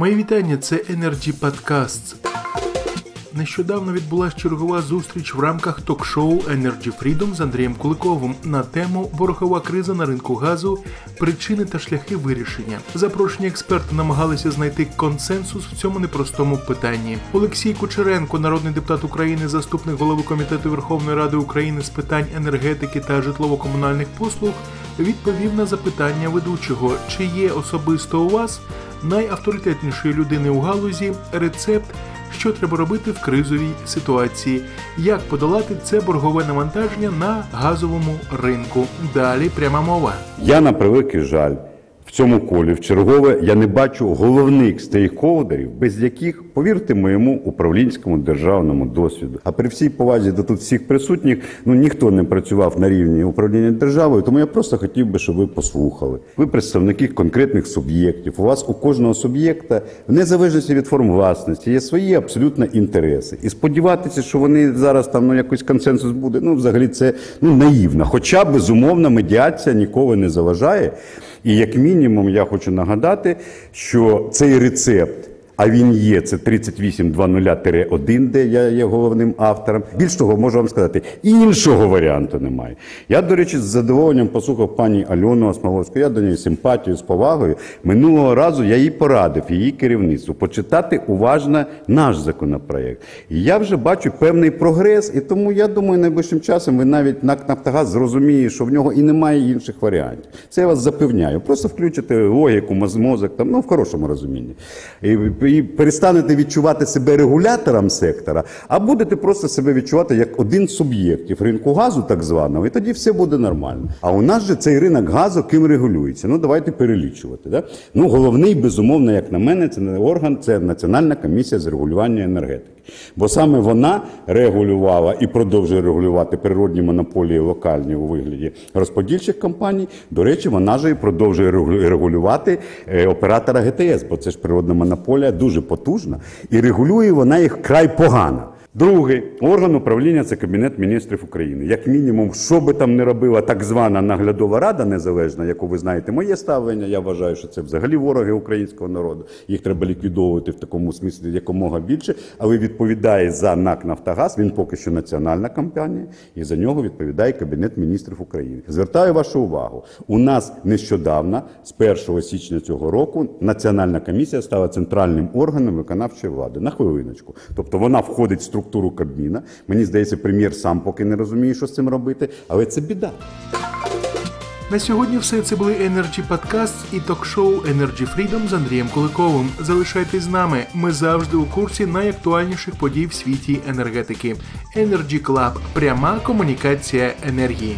Мої вітання, це Energy Podcast. Нещодавно відбулася чергова зустріч в рамках ток-шоу Energy Freedom з Андрієм Куликовим на тему «Боргова криза на ринку газу. Причини та шляхи вирішення». Запрошені експерти намагалися знайти консенсус в цьому непростому питанні. Олексій Кучеренко, народний депутат України, заступник голови Комітету Верховної Ради України з питань енергетики та житлово-комунальних послуг, відповів на запитання ведучого, чи є особисто у вас, найавторитетнішої людини у галузі, рецепт, що треба робити в кризовій ситуації, як подолати це боргове навантаження на газовому ринку. Далі пряма мова. Я, на превеликий жаль, в цьому колі, в чергове, я не бачу головних стейкхолдерів, без яких, повірте моєму управлінському державному досвіду. А при всій повазі до тут всіх присутніх, ніхто не працював на рівні управління державою, тому я просто хотів би, щоб ви послухали. Ви представники конкретних суб'єктів, у вас у кожного суб'єкта, в незалежності від форм власності, є свої абсолютно інтереси. І сподіватися, що вони зараз там якийсь консенсус буде, взагалі це наївно. Хоча, безумовно, медіація ніколи не заважає. І як мінімум я хочу нагадати, що цей рецепт, а він є, це 3820-1, де я є головним автором. Більш того, можу вам сказати, іншого варіанту немає. Я, до речі, з задоволенням послухав пані Альону Осмоловську, я до неї з симпатією, з повагою. Минулого разу я їй порадив, її керівництву, почитати уважно наш законопроєкт. І я вже бачу певний прогрес, і тому, я думаю, найближчим часом ви навіть НАК Нафтогаз зрозуміє, що в нього і немає інших варіантів. Це я вас запевняю. Просто включите логіку, мозок, в хорошому розумінні. І перестанете відчувати себе регулятором сектора, а будете просто себе відчувати як один з суб'єктів ринку газу так званого, і тоді все буде нормально. А у нас же цей ринок газу ким регулюється? Давайте перелічувати. Да? Головний, безумовно, як на мене, це не орган, це Національна комісія з регулювання енергетики. Бо саме вона регулювала і продовжує регулювати природні монополії локальні у вигляді розподільчих компаній. До речі, вона ж і продовжує регулювати оператора ГТС, бо це ж природна монополія дуже потужна. І регулює вона їх вкрай погано. Другий орган управління – це Кабінет міністрів України. Як мінімум, що би там не робила так звана наглядова рада незалежна, яку ви знаєте, моє ставлення, я вважаю, що це взагалі вороги українського народу. Їх треба ліквідовувати в такому смислі якомога більше, але відповідає за НАК «Нафтогаз», він поки що національна компанія, і за нього відповідає Кабінет міністрів України. Звертаю вашу увагу, у нас нещодавно, з 1 січня цього року, Національна комісія стала центральним органом виконавчої влади. На хвилиночку. Тобто вона входить в структуру Кабміна. Мені здається, прем'єр сам поки не розуміє, що з цим робити, але це біда. На сьогодні все. Це були Energy Podcast і ток-шоу Energy Freedom з Андрієм Куликовим. Залишайтесь з нами. Ми завжди у курсі найактуальніших подій в світі енергетики. Energy Club – пряма комунікація енергії.